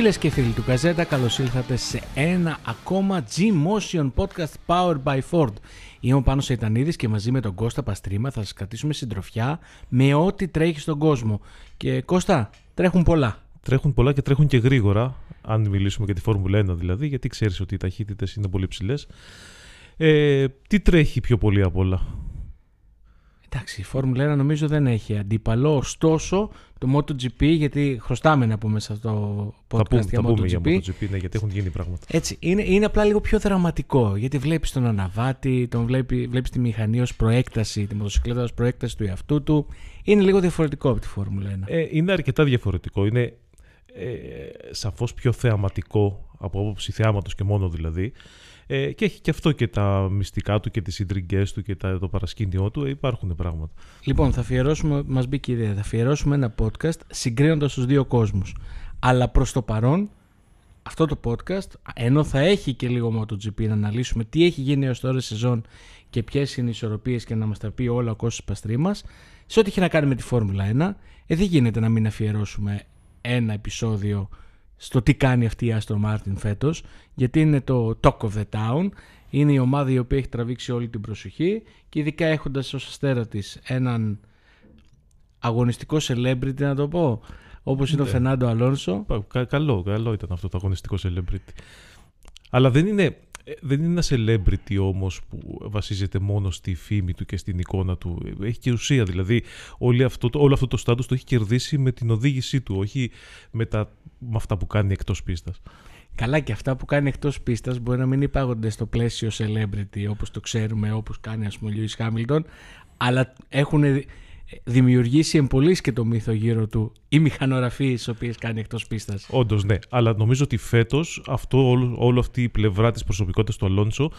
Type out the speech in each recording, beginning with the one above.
Φίλες και φίλοι του Καζέτα, καλώς ήλθατε σε ένα ακόμα G-Motion podcast powered by Ford. Είμαι ο Πάνος Σεϊτανίδης και μαζί με τον Κώστα Παστρίμα θα σας κρατήσουμε συντροφιά με ό,τι τρέχει στον κόσμο. Και Κώστα, τρέχουν πολλά. Τρέχουν πολλά και τρέχουν και γρήγορα, αν μιλήσουμε για τη Φόρμουλα 1 δηλαδή, γιατί ξέρεις ότι οι ταχύτητες είναι πολύ ψηλές. Τι τρέχει πιο πολύ απ' όλα? Εντάξει, η Φόρμουλα 1 νομίζω δεν έχει αντίπαλο, ωστόσο το MotoGP, γιατί χρωστάμε να πούμε σε αυτό το podcast για MotoGP, ναι, γιατί έχουν γίνει πράγματα. Έτσι, είναι απλά λίγο πιο δραματικό, γιατί βλέπεις τον αναβάτη, βλέπεις τη μηχανή ως προέκταση, τη μοτοσυκλέτα ως προέκταση του εαυτού του. Είναι λίγο διαφορετικό από τη Φόρμουλα 1. Είναι αρκετά διαφορετικό, είναι σαφώς πιο θεαματικό από άποψη θεάματος και μόνο δηλαδή. Και έχει και αυτό και τα μυστικά του και τις ιντριγκές του και το παρασκήνιό του. Υπάρχουν πράγματα. Λοιπόν, θα αφιερώσουμε, μας μπήκε η ιδέα, θα αφιερώσουμε ένα podcast συγκρίνοντας τους δύο κόσμους. Αλλά προς το παρόν, αυτό το podcast, ενώ θα έχει και λίγο MotoGP να αναλύσουμε τι έχει γίνει έως τώρα σεζόν και ποιες είναι οι ισορροπίες και να μας τα πει όλα ο Κώστας Παστρίμας, σε ό,τι έχει να κάνει με τη Φόρμουλα 1, δεν γίνεται να μην αφιερώσουμε ένα επεισόδιο στο τι κάνει αυτή η Aston Martin φέτος, γιατί είναι το talk of the town, είναι η ομάδα η οποία έχει τραβήξει όλη την προσοχή και ειδικά έχοντας ως αστέρα της έναν αγωνιστικό celebrity, να το πω, όπως είναι ο Φερνάντο Αλόνσο. Καλό ήταν αυτό το αγωνιστικό celebrity. Αλλά δεν είναι ένα celebrity όμως που βασίζεται μόνο στη φήμη του και στην εικόνα του. Έχει και ουσία, δηλαδή όλο αυτό το στάτους το έχει κερδίσει με την οδήγησή του, όχι με αυτά που κάνει εκτός πίστας. Καλά, και αυτά που κάνει εκτός πίστας μπορεί να μην υπάγονται στο πλαίσιο celebrity όπως το ξέρουμε, όπως κάνει ας πούμε ο Lewis Hamilton, αλλά έχουν δημιουργήσει εμπολής και το μύθο γύρω του οι μηχανογραφίες τις οποίες κάνει εκτός πίστας. Όντως, ναι, αλλά νομίζω ότι φέτος όλη αυτή η πλευρά της προσωπικότητας του Αλόνσο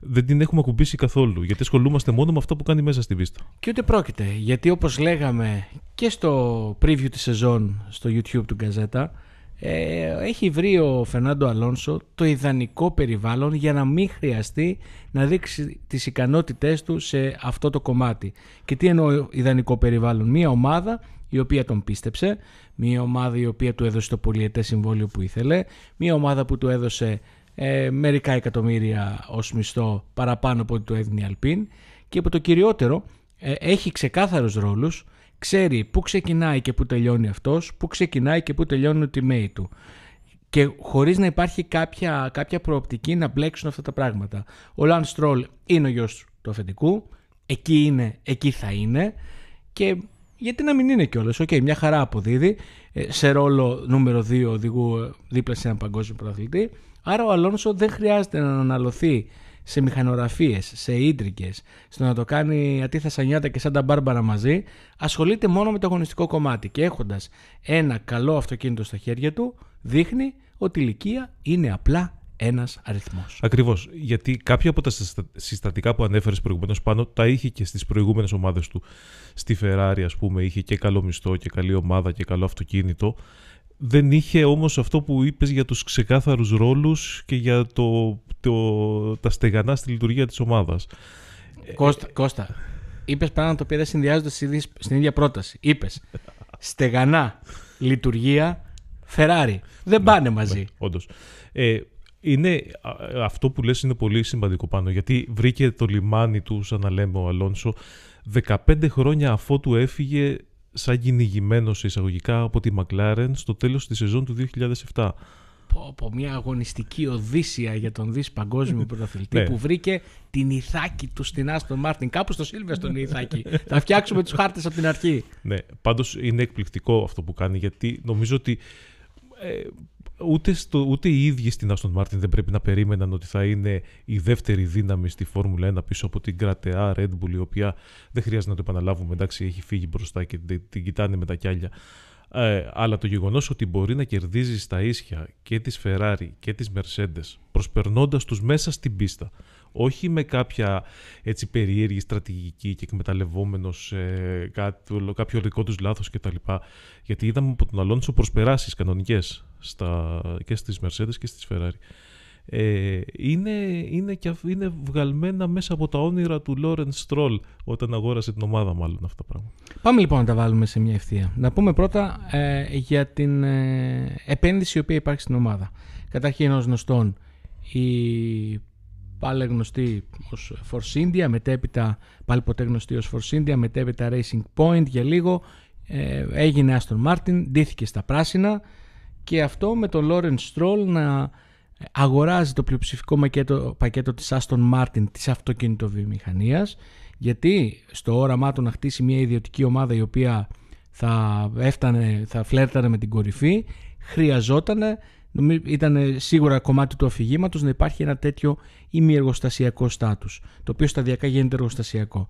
δεν την έχουμε ακουμπήσει καθόλου, γιατί ασχολούμαστε μόνο με αυτά που κάνει μέσα στην πίστα. Και ούτε πρόκειται, γιατί όπως λέγαμε και στο preview της σεζόν στο YouTube του Καζέτα, έχει βρει ο Φερνάντο Αλόνσο το ιδανικό περιβάλλον για να μην χρειαστεί να δείξει τις ικανότητές του σε αυτό το κομμάτι. Και τι εννοώ ιδανικό περιβάλλον? Μια ομάδα η οποία τον πίστεψε, μια ομάδα η οποία του έδωσε το πολυετές συμβόλαιο που ήθελε, μια ομάδα που του έδωσε μερικά εκατομμύρια ως μισθό παραπάνω από ό,τι του έδινε η Alpine, και από το κυριότερο έχει ξεκάθαρους ρόλους. Ξέρει πού ξεκινάει και πού τελειώνει αυτός, πού ξεκινάει και πού τελειώνει ο teammate του. Και χωρίς να υπάρχει κάποια προοπτική να μπλέξουν αυτά τα πράγματα. Ο Lance Stroll είναι ο γιος του αφεντικού, εκεί είναι, εκεί θα είναι. Και γιατί να μην είναι κιόλας? Οκ, μια χαρά αποδίδει σε ρόλο νούμερο 2 οδηγού δίπλα σε έναν παγκόσμιο πρωταθλητή. Άρα ο Αλόνσο δεν χρειάζεται να αναλωθεί σε μηχανογραφίες, σε ίντρικες, στο να το κάνει ατίθασα νιάτα και σαν τα Μπάρμπαρα μαζί. Ασχολείται μόνο με το αγωνιστικό κομμάτι και έχοντας ένα καλό αυτοκίνητο στα χέρια του, δείχνει ότι η ηλικία είναι απλά ένας αριθμός. Ακριβώς, γιατί κάποια από τα συστατικά που ανέφερες προηγουμένως πάνω τα είχε και στις προηγούμενες ομάδες του. Στη Ferrari, ας πούμε, είχε και καλό μισθό και καλή ομάδα και καλό αυτοκίνητο. Δεν είχε όμως αυτό που είπες για τους ξεκάθαρους ρόλους και για τα στεγανά στη λειτουργία της ομάδας. Κώστα, είπες πράγματα τα οποία δεν συνδυάζονται στην ίδια πρόταση. Είπες στεγανά, λειτουργία, Ferrari. Δεν πάνε μαζί. Όντως. Αυτό που λες είναι πολύ σημαντικό πάνω, γιατί βρήκε το λιμάνι του, σαν να λέμε, ο Αλόνσο 15 χρόνια αφότου έφυγε σαν κυνηγημένος εισαγωγικά από τη McLaren στο τέλος της σεζόν του 2007. Από μια αγωνιστική οδύσσια για τον παγκόσμιο πρωταθλητή που βρήκε την ηθάκη του στην Aston Martin. Κάπου στο Silverstone η ηθάκη. Θα φτιάξουμε τους χάρτες από την αρχή. Ναι, πάντως είναι εκπληκτικό αυτό που κάνει, γιατί νομίζω ότι ούτε οι ίδιοι στην Aston Martin δεν πρέπει να περίμεναν ότι θα είναι η δεύτερη δύναμη στη Φόρμουλα 1 πίσω από την κρατεά Red Bull, η οποία δεν χρειάζεται να το επαναλάβουμε, εντάξει, έχει φύγει μπροστά και την κοιτάνε με τα κιάλια. Αλλά το γεγονός ότι μπορεί να κερδίζει στα ίσια και της Ferrari και της Mercedes, προσπερνώντας τους μέσα στην πίστα, όχι με κάποια έτσι περίεργη στρατηγική και εκμεταλλευόμενος κάποιο δικό τους λάθος κτλ. Γιατί είδαμε από τον Αλόνσο προσπεράσεις κανονικές και στις Mercedes και στις Ferrari. Είναι βγαλμένα μέσα από τα όνειρα του Lawrence Stroll όταν αγόρασε την ομάδα, μάλλον, αυτά τα πράγματα. Πάμε λοιπόν να τα βάλουμε σε μια ευθεία. Να πούμε πρώτα για την επένδυση η οποία υπάρχει στην ομάδα. Καταρχήν, ως γνωστόν, η πάλι γνωστή ως Force India, μετέπειτα πάλι ποτέ γνωστή ως Force India, μετέπειτα Racing Point για λίγο, έγινε Aston Martin, ντύθηκε στα πράσινα, και αυτό με τον Lawrence Stroll να αγοράζει το πλειοψηφικό πακέτο της Aston Martin, της αυτοκινητοβιομηχανίας, γιατί στο όραμά του να χτίσει μια ιδιωτική ομάδα η οποία θα φλέρταρε με την κορυφή, χρειαζότανε, ήταν σίγουρα κομμάτι του αφηγήματος, να υπάρχει ένα τέτοιο ημιεργοστασιακό στάτους, το οποίο σταδιακά γίνεται εργοστασιακό.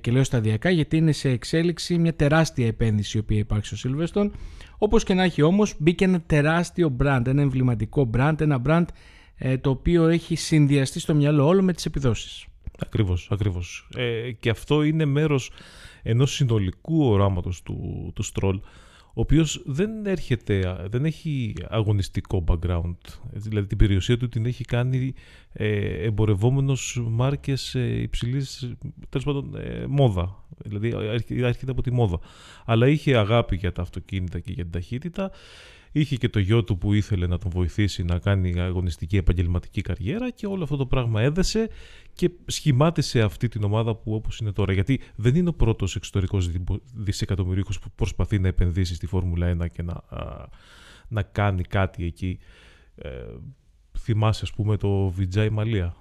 Και λέω σταδιακά γιατί είναι σε εξέλιξη μια τεράστια επένδυση η οποία υπάρχει στο Silverstone. Όπως και να έχει όμως, μπήκε ένα τεράστιο brand, ένα εμβληματικό brand, ένα brand το οποίο έχει συνδυαστεί στο μυαλό όλο με τις επιδόσεις. Ακριβώς. Και αυτό είναι μέρος ενός συνολικού οράματος του Stroll, ο οποίος δεν έχει αγωνιστικό background. Δηλαδή την περιουσία του την έχει κάνει εμπορευόμενος μάρκες υψηλής, τέλος πάντων, μόδα. Δηλαδή έρχεται από τη μόδα. Αλλά είχε αγάπη για τα αυτοκίνητα και για την ταχύτητα. Είχε και το γιο του που ήθελε να τον βοηθήσει να κάνει αγωνιστική επαγγελματική καριέρα, και όλο αυτό το πράγμα έδεσε και σχημάτισε αυτή την ομάδα που όπως είναι τώρα. Γιατί δεν είναι ο πρώτος εξωτερικός δισεκατομμυρίουχος που προσπαθεί να επενδύσει στη Φόρμουλα 1 και να κάνει κάτι εκεί. Θυμάσαι, ας πούμε, το Βιτζάι Μαλία.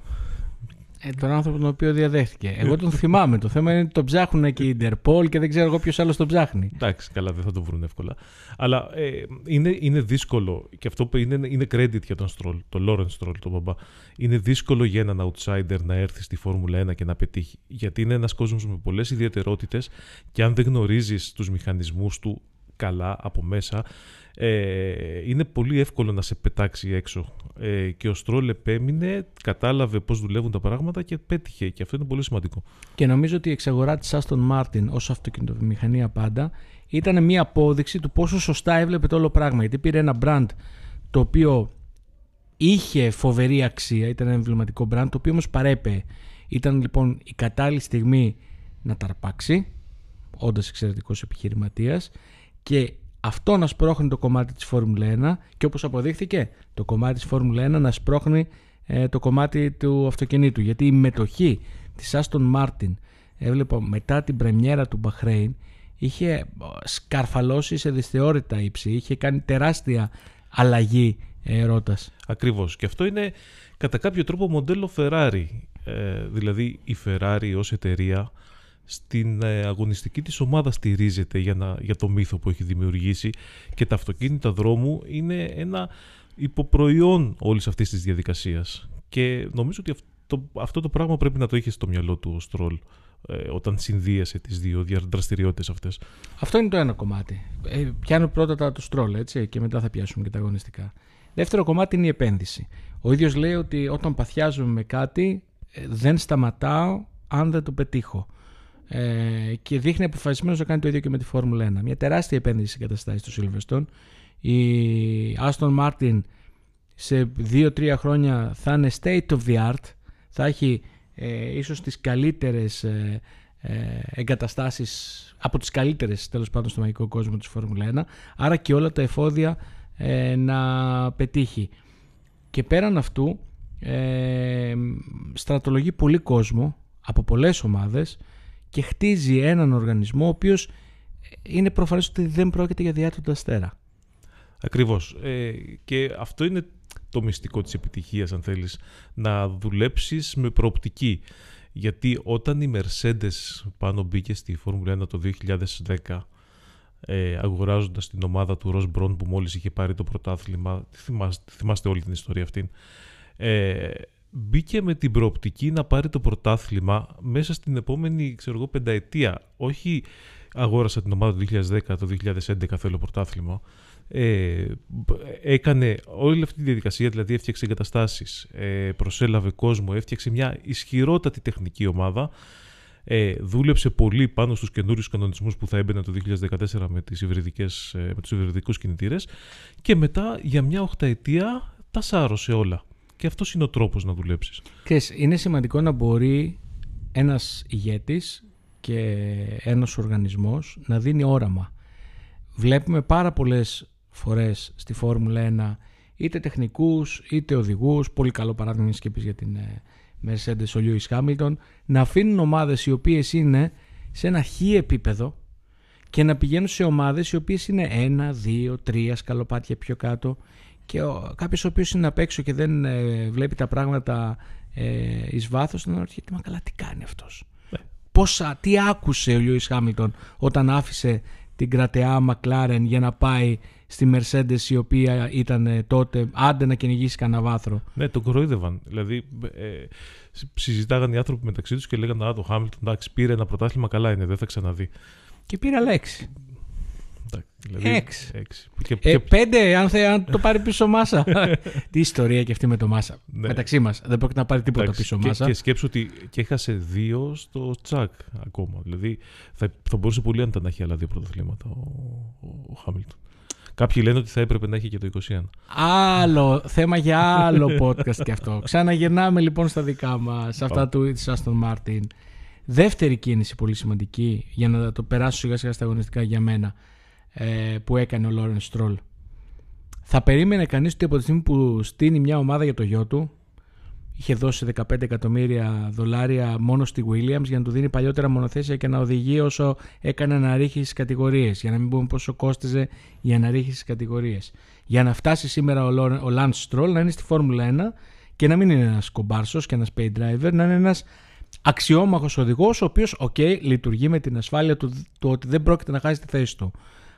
Τον άνθρωπο τον οποίο διαδέχτηκε. Εγώ τον θυμάμαι. Το θέμα είναι ότι τον ψάχνουν και η Ιντερπόλ και δεν ξέρω εγώ ποιος άλλος τον ψάχνει. Εντάξει, καλά, δεν θα τον βρουν εύκολα. Αλλά είναι δύσκολο, και αυτό που είναι credit για τον Stroll, τον Lawrence Stroll, τον μπαμπά. Είναι δύσκολο για έναν outsider να έρθει στη Φόρμουλα 1 και να πετύχει. Γιατί είναι ένας κόσμος με πολλές ιδιαιτερότητες, και αν δεν γνωρίζεις τους μηχανισμούς του καλά από μέσα, είναι πολύ εύκολο να σε πετάξει έξω. Και ο Stroll επέμεινε, κατάλαβε πώς δουλεύουν τα πράγματα και πέτυχε, και αυτό είναι πολύ σημαντικό. Και νομίζω ότι η εξαγορά της Aston Martin ως αυτοκινητοβιομηχανία πάντα ήταν μια απόδειξη του πόσο σωστά έβλεπε το όλο πράγμα, γιατί πήρε ένα brand το οποίο είχε φοβερή αξία, ήταν ένα εμβληματικό brand το οποίο όμως παρέπεε. Ήταν λοιπόν η κατάλληλη στιγμή να ταρπάξει, όντας εξαιρετικός επιχειρηματίας, και αυτό να σπρώχνει το κομμάτι της Φόρμουλα 1, και όπως αποδείχθηκε, το κομμάτι της Φόρμουλα 1 να σπρώχνει το κομμάτι του αυτοκινήτου, γιατί η μετοχή της Aston Martin, έβλεπα μετά την πρεμιέρα του Bahrain, είχε σκαρφαλώσει σε δυσθεώρητα ύψη, είχε κάνει τεράστια αλλαγή ρότας. Ακριβώς, και αυτό είναι κατά κάποιο τρόπο μοντέλο Ferrari, δηλαδή η Ferrari ως εταιρεία στην αγωνιστική της ομάδα στηρίζεται για το μύθο που έχει δημιουργήσει, και τα αυτοκίνητα δρόμου είναι ένα υποπροϊόν όλης αυτής της διαδικασίας, και νομίζω ότι αυτό το πράγμα πρέπει να το είχε στο μυαλό του ο Stroll όταν συνδύασε τις δύο δραστηριότητες αυτές. Αυτό είναι το ένα κομμάτι. Πιάνω πρώτα τα του Stroll, έτσι, και μετά θα πιάσουμε και τα αγωνιστικά. Δεύτερο κομμάτι είναι η επένδυση. Ο ίδιος λέει ότι όταν παθιάζομαι με κάτι δεν σταματάω αν δεν το πετύχω. Και δείχνει αποφασισμένος να κάνει το ίδιο και με τη Φόρμουλα 1. Μια τεράστια επένδυση εγκαταστάσει στο Silverstone. Η Aston Martin σε 2-3 χρόνια θα είναι state of the art, θα έχει ίσως τις καλύτερες εγκαταστάσεις, από τις καλύτερες τέλος πάντων στο μαγικό κόσμο της Φόρμουλα 1, άρα και όλα τα εφόδια να πετύχει. Και πέραν αυτού στρατολογεί πολύ κόσμο από πολλές ομάδες και χτίζει έναν οργανισμό ο οποίος είναι προφανές ότι δεν πρόκειται για διάτοντα αστέρα. Ακριβώς. Και αυτό είναι το μυστικό της επιτυχίας, αν θέλεις, να δουλέψεις με προοπτική. Γιατί όταν η Mercedes πάνω μπήκε στη Φόρμουλα 1 το 2010, αγοράζοντας την ομάδα του Ross Brawn που μόλις είχε πάρει το πρωτάθλημα, θυμάστε όλη την ιστορία αυτήν, μπήκε με την προοπτική να πάρει το πρωτάθλημα μέσα στην επόμενη, πενταετία. Όχι αγόρασα την ομάδα το 2010, το 2011 θέλω πρωτάθλημα. Έκανε όλη αυτή τη διαδικασία, δηλαδή έφτιαξε εγκαταστάσεις, προσέλαβε κόσμο, έφτιαξε μια ισχυρότατη τεχνική ομάδα, δούλεψε πολύ πάνω στους καινούριους κανονισμούς που θα έμπαιναν το 2014 με τους υβριδικούς κινητήρες, και μετά για μια οχταετία τα σάρωσε όλα. και αυτός είναι ο τρόπος να δουλέψεις. Είναι σημαντικό να μπορεί ένας ηγέτης και ένας οργανισμός να δίνει όραμα. Βλέπουμε πάρα πολλές φορές στη Φόρμουλα 1 είτε τεχνικούς είτε οδηγούς, πολύ καλό παράδειγμα είναι σκέπης για την Mercedes, ο Lewis Hamilton, να αφήνουν ομάδες οι οποίες είναι σε ένα χι επίπεδο και να πηγαίνουν σε ομάδες οι οποίες είναι 1, 2, 3 σκαλοπάτια πιο κάτω, και κάποιος ο οποίος είναι απ' έξω και δεν βλέπει τα πράγματα εις βάθος να ρωτιέται, μα καλά, τι κάνει αυτός, τι άκουσε ο Lewis Hamilton όταν άφησε την κρατεά McLaren για να πάει στη Mercedes, η οποία ήταν τότε, άντε να κυνηγήσει κανένα βάθρο. Ναι, τον κοροϊδεύαν. Δηλαδή, συζητάγαν οι άνθρωποι μεταξύ τους και λέγανε, το Χάμιλτον, εντάξει, πήρε ένα πρωτάθλημα, καλά είναι, δεν θα ξαναδεί. Και πήρε άλλα 6. Δηλαδή, 6. Και 5, αν το πάρει πίσω Μάσα. Τι ιστορία και αυτή με το Μάσα. Ναι. Μεταξύ μας. Δεν πρόκειται να πάρει τίποτα πίσω Μάσα. Και σκέψου ότι και έχασε 2 στο τσακ ακόμα. Δηλαδή, θα μπορούσε πολύ άνετα να έχει άλλα 2 πρωταθλήματα ο Χάμιλτον. Κάποιοι λένε ότι θα έπρεπε να έχει και το 21. Άλλο θέμα για άλλο podcast και αυτό. Ξαναγυρνάμε λοιπόν στα δικά μας, αυτά του Aston Martin. Δεύτερη κίνηση πολύ σημαντική, για να το περάσω σιγά σιγά στα αγωνιστικά για μένα, που έκανε ο Lawrence Stroll. Θα περίμενε κανείς ότι από τη στιγμή που στείνει μια ομάδα για το γιο του, είχε δώσει $15 εκατομμύρια μόνο στη Williams για να του δίνει παλιότερα μονοθέσια και να οδηγεί όσο έκανε αναρρίχηση κατηγορίες. Για να μην πούμε πόσο κόστιζε η αναρρίχηση κατηγορίες. Για να φτάσει σήμερα ο Lance Stroll να είναι στη Φόρμουλα 1 και να μην είναι ένας κομπάρσος και ένας pay driver, να είναι ένας αξιόμαχος οδηγός, ο οποίος, λειτουργεί με την ασφάλεια του ότι δεν πρόκειται να χάσει τη θέση του.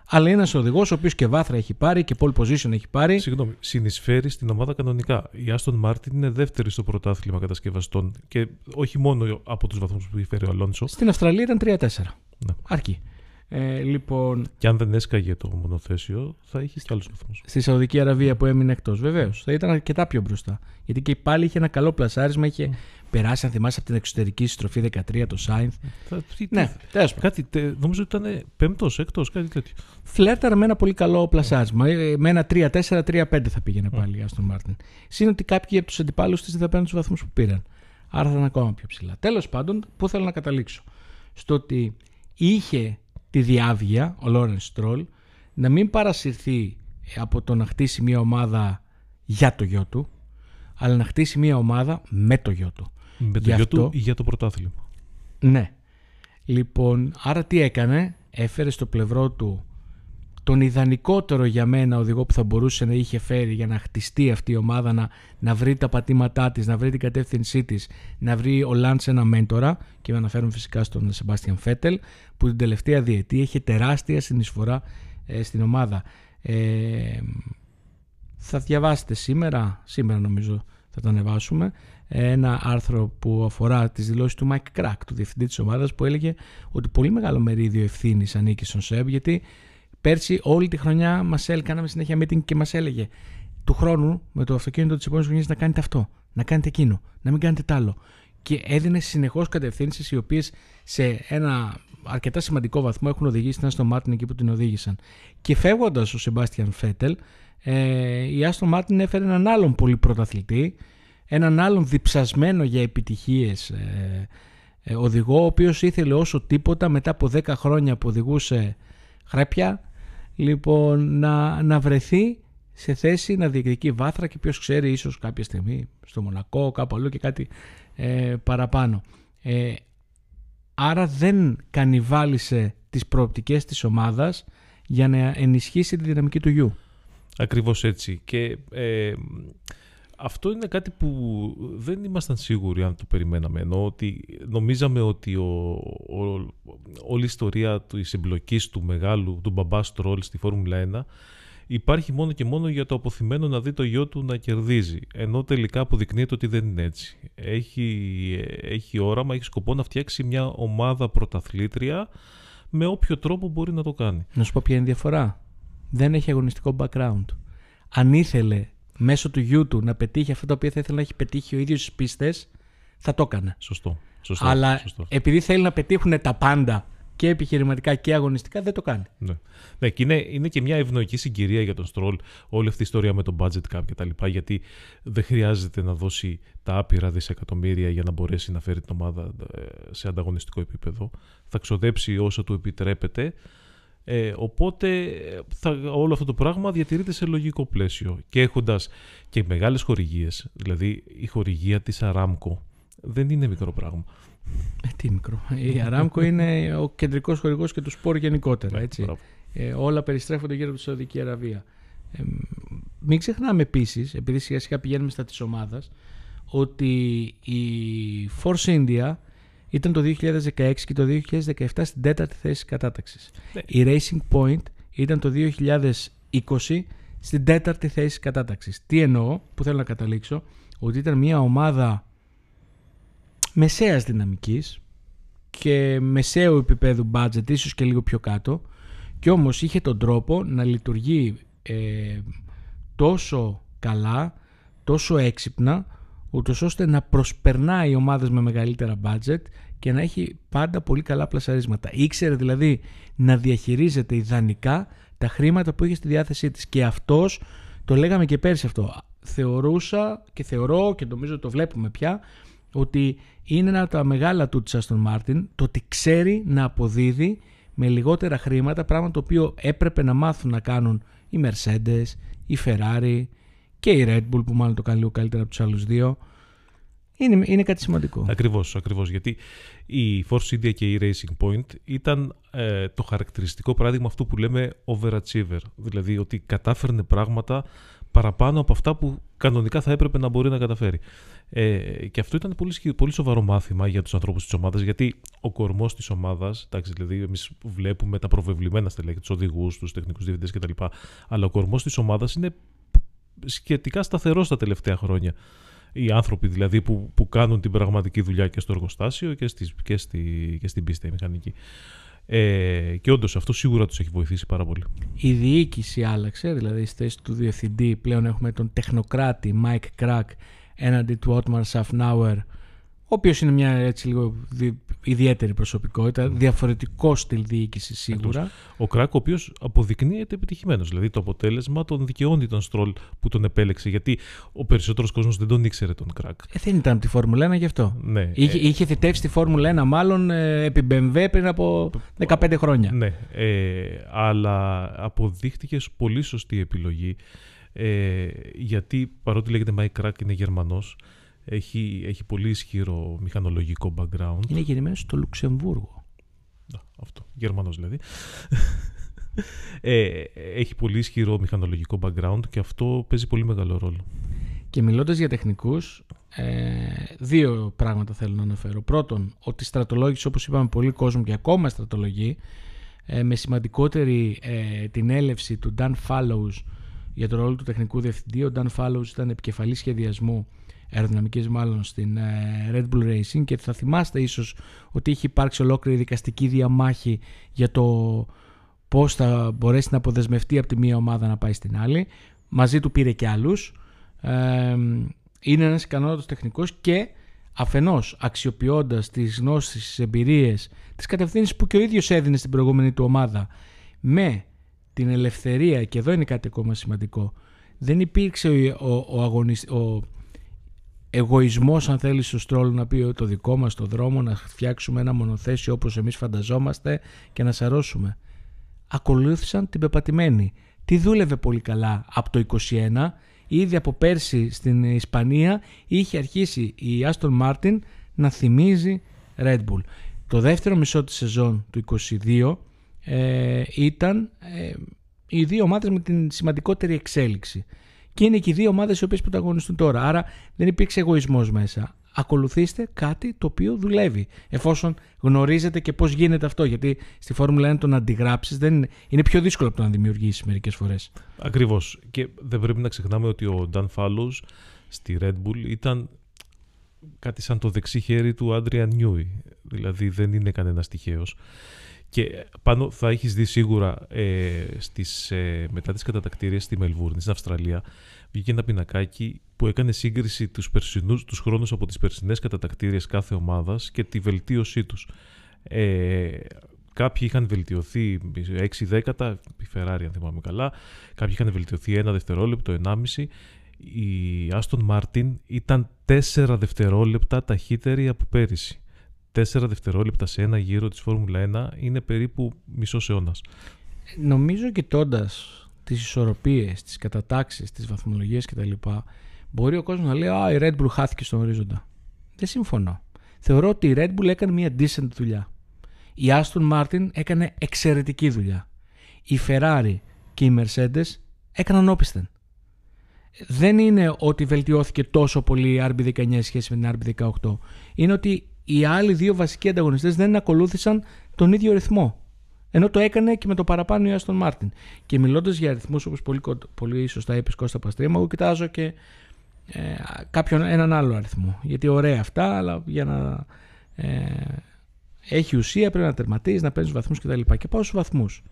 Αλλά είναι ένας οδηγός ο οποίος και βάθρα έχει πάρει και pole position έχει πάρει. Συγγνώμη, συνεισφέρει στην ομάδα κανονικά. Η Aston Martin είναι δεύτερη στο πρωτάθλημα κατασκευαστών και όχι μόνο από τους βαθμούς που φέρει ο Αλόνσο. Στην Αυστραλία ήταν 3-4. Ναι. Αρκεί. Λοιπόν... Και αν δεν έσκαγε το μονοθέσιο, θα είχε και άλλους βαθμούς. Στη Σαουδική Αραβία που έμεινε εκτός, βεβαίως. Θα ήταν αρκετά πιο μπροστά. Γιατί και πάλι είχε ένα καλό πλασάρισμα, είχε περάσει, αν θυμάσαι, από την εξωτερική στροφή 13 το Σάινθ. Ναι, κάτι, νομίζω ότι ήταν πέμπτος, έκτος, κάτι τέτοιο. Φλέρταρα με ένα πολύ καλό πλασάρισμα. Με ένα 3-4, 3-5 θα πήγαινε πάλι η Aston Martin. Συν ότι κάποιοι από τους αντιπάλους της δεν θα παίρνουν τους βαθμούς που πήραν. Άρα θα ήταν ακόμα πιο ψηλά. Τέλος πάντων, πού θέλω να καταλήξω. Στο ότι είχε τη διάβγεια ο Lawrence Stroll να μην παρασυρθεί από το να χτίσει μια ομάδα για το γιο του, αλλά να χτίσει μια ομάδα με το γιο του. Με το γιο του ή για το πρωτάθλημα. Ναι. Λοιπόν, άρα τι έκανε? Έφερε στο πλευρό του τον ιδανικότερο για μένα οδηγό που θα μπορούσε να είχε φέρει για να χτιστεί αυτή η ομάδα, να βρει τα πατήματά της, να βρει την κατεύθυνσή της, να βρει ο Lance ένα μέντορα, και με αναφέρουν φυσικά στον Sebastian Vettel, που την τελευταία διετία είχε τεράστια συνεισφορά στην ομάδα. Θα διαβάσετε σήμερα νομίζω θα το ανεβάσουμε, ένα άρθρο που αφορά τις δηλώσεις του Mike Krack, του διευθυντή της ομάδας, που έλεγε ότι πολύ μεγάλο μερίδιο ευθύνης ανήκει στον Σεμ, γιατί πέρσι όλη τη χρονιά μας κάναμε συνέχεια meeting και μας έλεγε του χρόνου με το αυτοκίνητο της επόμενης χρονιάς να κάνετε αυτό, να κάνετε εκείνο, να μην κάνετε τ' άλλο. Και έδινε συνεχώς κατευθύνσεις οι οποίες σε ένα αρκετά σημαντικό βαθμό έχουν οδηγήσει την Aston Martin εκεί που την οδήγησαν. Και φεύγοντας ο Sebastian Vettel, η Aston Martin έφερε έναν άλλον πολύ πρωταθλητή, έναν άλλον διψασμένο για επιτυχίες οδηγό, ο οποίος ήθελε όσο τίποτα μετά από 10 χρόνια που οδηγούσε χρέπια, λοιπόν, να βρεθεί σε θέση να διεκδικεί βάθρα και ποιος ξέρει, ίσως κάποια στιγμή στο Μονακό, κάπου αλλού και κάτι παραπάνω. Άρα δεν κανιβάλισε τις προοπτικές της ομάδας για να ενισχύσει τη δυναμική του γιου. Ακριβώς έτσι. Και αυτό είναι κάτι που δεν ήμασταν σίγουροι αν το περιμέναμε. Ενώ ότι νομίζαμε ότι όλη η ιστορία της εμπλοκής του μεγάλου, του μπαμπά Stroll στη Φόρμουλα 1 υπάρχει μόνο και μόνο για το αποθυμένο να δει το γιο του να κερδίζει. Ενώ τελικά αποδεικνύεται ότι δεν είναι έτσι. Έχει όραμα, έχει σκοπό να φτιάξει μια ομάδα πρωταθλήτρια με όποιο τρόπο μπορεί να το κάνει. Να σου πω ποια είναι η διαφορά. Δεν έχει αγωνιστικό background. Αν ήθελε μέσω του γιού του να πετύχει αυτό το οποίο θα ήθελε να έχει πετύχει ο ίδιος στις πίστες, θα το έκανε. Σωστό. Αλλά επειδή θέλει να πετύχουν τα πάντα και επιχειρηματικά και αγωνιστικά δεν το κάνει. Ναι, ναι, και είναι και μια ευνοϊκή συγκυρία για τον Στρολ όλη αυτή η ιστορία με τον budget cap και τα λοιπά, γιατί δεν χρειάζεται να δώσει τα άπειρα δισεκατομμύρια για να μπορέσει να φέρει την ομάδα σε ανταγωνιστικό επίπεδο. Θα ξοδέψει όσο του επιτρέπεται. Οπότε όλο αυτό το πράγμα διατηρείται σε λογικό πλαίσιο και έχοντας και μεγάλες χορηγίες. Δηλαδή η χορηγία της Aramco δεν είναι μικρό πράγμα. Τι μικρό. Η Aramco είναι ο κεντρικός χορηγός και του σπορ γενικότερα, έτσι. Όλα περιστρέφονται γύρω από τη Σαουδική Αραβία. Μην ξεχνάμε επίσης, επειδή σιγά σιγά πηγαίνουμε στα της ομάδας, ότι η Force India ήταν το 2016 και το 2017 στην τέταρτη θέση κατάταξης. Ναι. Η Racing Point ήταν το 2020 στην τέταρτη θέση κατάταξης. Τι εννοώ, που θέλω να καταλήξω, ότι ήταν μια ομάδα μεσαίας δυναμικής και μεσαίου επίπεδου budget, ίσως και λίγο πιο κάτω, και όμως είχε τον τρόπο να λειτουργεί τόσο καλά, τόσο έξυπνα, ούτως ώστε να προσπερνάει ομάδες με μεγαλύτερα budget και να έχει πάντα πολύ καλά πλασαρίσματα. Ήξερε δηλαδή να διαχειρίζεται ιδανικά τα χρήματα που είχε στη διάθεσή της. Και αυτός, το λέγαμε και πέρσι αυτό, θεωρούσα και θεωρώ και νομίζω το βλέπουμε πια, ότι είναι ένα από τα μεγάλα του της Aston Martin, το ότι ξέρει να αποδίδει με λιγότερα χρήματα, πράγμα το οποίο έπρεπε να μάθουν να κάνουν οι Mercedes, η Ferrari και η Red Bull, που μάλλον το κάνει λίγο καλύτερα από τους άλλους δύο. Είναι κάτι σημαντικό. Ακριβώς, γιατί η Force India και η Racing Point ήταν το χαρακτηριστικό παράδειγμα αυτού που λέμε overachiever, δηλαδή ότι κατάφερνε πράγματα παραπάνω από αυτά που κανονικά θα έπρεπε να μπορεί να καταφέρει. Και αυτό ήταν πολύ, πολύ σοβαρό μάθημα για τους ανθρώπους της ομάδας, γιατί ο κορμός της ομάδας, δηλαδή εμείς βλέπουμε τα προβεβλημένα στελέχη, τους οδηγούς, τους τεχνικούς διευθυντές κτλ. Αλλά ο κορμός της ομάδας είναι σχετικά σταθερός τα τελευταία χρόνια. Οι άνθρωποι δηλαδή που κάνουν την πραγματική δουλειά και στο εργοστάσιο και στην πίστα η μηχανική. Και όντως αυτό σίγουρα τους έχει βοηθήσει πάρα πολύ. Η διοίκηση άλλαξε, δηλαδή στη θέση του διευθυντή πλέον έχουμε τον τεχνοκράτη Mike Krack έναντι του Otmar Safnauer, ο οποίος είναι μια έτσι λίγο ιδιαίτερη προσωπικότητα, διαφορετικό στυλ διοίκηση σίγουρα. Ο Κράκ, ο οποίος αποδεικνύεται επιτυχημένος, δηλαδή το αποτέλεσμα των δικαιώνει τον Στρολ που τον επέλεξε, γιατί ο περισσότερος κόσμος δεν τον ήξερε τον Κράκ. Δεν ήταν από τη Φόρμουλα 1 γι' αυτό. Ναι. Είχε θητεύσει τη Φόρμουλα 1 μάλλον επί BMW πριν από 15 χρόνια. Ναι, αλλά αποδείχτηκε πολύ σωστή επιλογή, γιατί παρότι λέγεται Mike Krack, είναι Γερμανός. Έχει πολύ ισχυρό μηχανολογικό background. Είναι γεννημένος στο Λουξεμβούργο. Αυτό, Γερμανός δηλαδή. Έχει πολύ ισχυρό μηχανολογικό background και αυτό παίζει πολύ μεγάλο ρόλο. Και μιλώντας για τεχνικούς, δύο πράγματα θέλω να αναφέρω. Πρώτον, ότι στρατολόγησε, όπως είπαμε, πολύ κόσμο και ακόμα στρατολογεί, με σημαντικότερη την έλευση του Dan Fallows για τον ρόλο του τεχνικού διευθυντή. Ο Dan Fallows ήταν επικεφαλής σχεδιασμού αεροδυναμικής μάλλον στην Red Bull Racing, και θα θυμάστε ίσως ότι είχε υπάρξει ολόκληρη δικαστική διαμάχη για το πώς θα μπορέσει να αποδεσμευτεί από τη μία ομάδα να πάει στην άλλη. Μαζί του πήρε και άλλους. Είναι ένας ικανότατος τεχνικός και αφενός αξιοποιώντας τις γνώσεις, τις εμπειρίες, τις κατευθύνσεις που και ο ίδιος έδινε στην προηγούμενη του ομάδα, με την ελευθερία, και εδώ είναι κάτι ακόμα σημαντικό, δεν υπήρξε ο εγωισμός, αν θέλει, στο Στρόλ να πει το δικό μας το δρόμο, να φτιάξουμε ένα μονοθέσιο όπως εμείς φανταζόμαστε και να σαρώσουμε. Ακολούθησαν την πεπατημένη. Τι δούλευε πολύ καλά από το 2021, ήδη από πέρσι στην Ισπανία είχε αρχίσει η Aston Martin να θυμίζει Red Bull. Το δεύτερο μισό της σεζόν του 2022 ήταν οι δύο ομάδες με την σημαντικότερη εξέλιξη. Και είναι και οι δύο ομάδες οι οποίες πρωταγωνιστούν τώρα. Άρα δεν υπήρξε εγωισμός μέσα. Ακολουθήστε κάτι το οποίο δουλεύει, εφόσον γνωρίζετε και πώς γίνεται αυτό. Γιατί στη Φόρμουλα 1 το να αντιγράψεις είναι πιο δύσκολο από το να δημιουργήσεις μερικές φορές. Ακριβώς. Και δεν πρέπει να ξεχνάμε ότι ο Dan Fallows στη Red Bull ήταν κάτι σαν το δεξί χέρι του Adrian Newey. Δηλαδή δεν είναι κανένας τυχαίος. Και πάνω θα έχεις δει σίγουρα μετά τις κατατακτήριες στη Μελβούρνη, στην Αυστραλία, βγήκε ένα πινακάκι που έκανε σύγκριση τους χρόνους από τις περσινές κατατακτήριες κάθε ομάδας και τη βελτίωσή τους. Κάποιοι είχαν βελτιωθεί 6 δέκατα, η Ferrari αν θυμάμαι καλά, κάποιοι είχαν βελτιωθεί 1 δευτερόλεπτο, 1,5. Η Aston Martin ήταν 4 δευτερόλεπτα ταχύτερη από πέρυσι. 4 δευτερόλεπτα σε ένα γύρο της Φόρμουλα 1 είναι περίπου μισός αιώνας. Νομίζω, κοιτώντας τις ισορροπίες, τις κατατάξεις, τις βαθμολογίες κτλ., μπορεί ο κόσμος να λέει «Α, η Red Bull χάθηκε στον ορίζοντα». Δεν συμφωνώ. Θεωρώ ότι η Red Bull έκανε μια decent δουλειά. Η Aston Martin έκανε εξαιρετική δουλειά. Η Ferrari και η Mercedes έκαναν όπισθεν. Δεν είναι ότι βελτιώθηκε τόσο πολύ η RB19 σχέση με την RB18. Είναι ότι οι άλλοι δύο βασικοί ανταγωνιστές δεν ακολούθησαν τον ίδιο ρυθμό. Ενώ το έκανε και με το παραπάνω η Aston Martin. Και μιλώντας για αριθμούς, όπως πολύ σωστά είπες Κώστα Παστρίμα, εγώ κοιτάζω και έναν άλλο αριθμό. Γιατί ωραία αυτά, αλλά για να έχει ουσία πρέπει να τερματίζεις, να παίρνεις βαθμούς κτλ. Και πάω στους βαθμούς.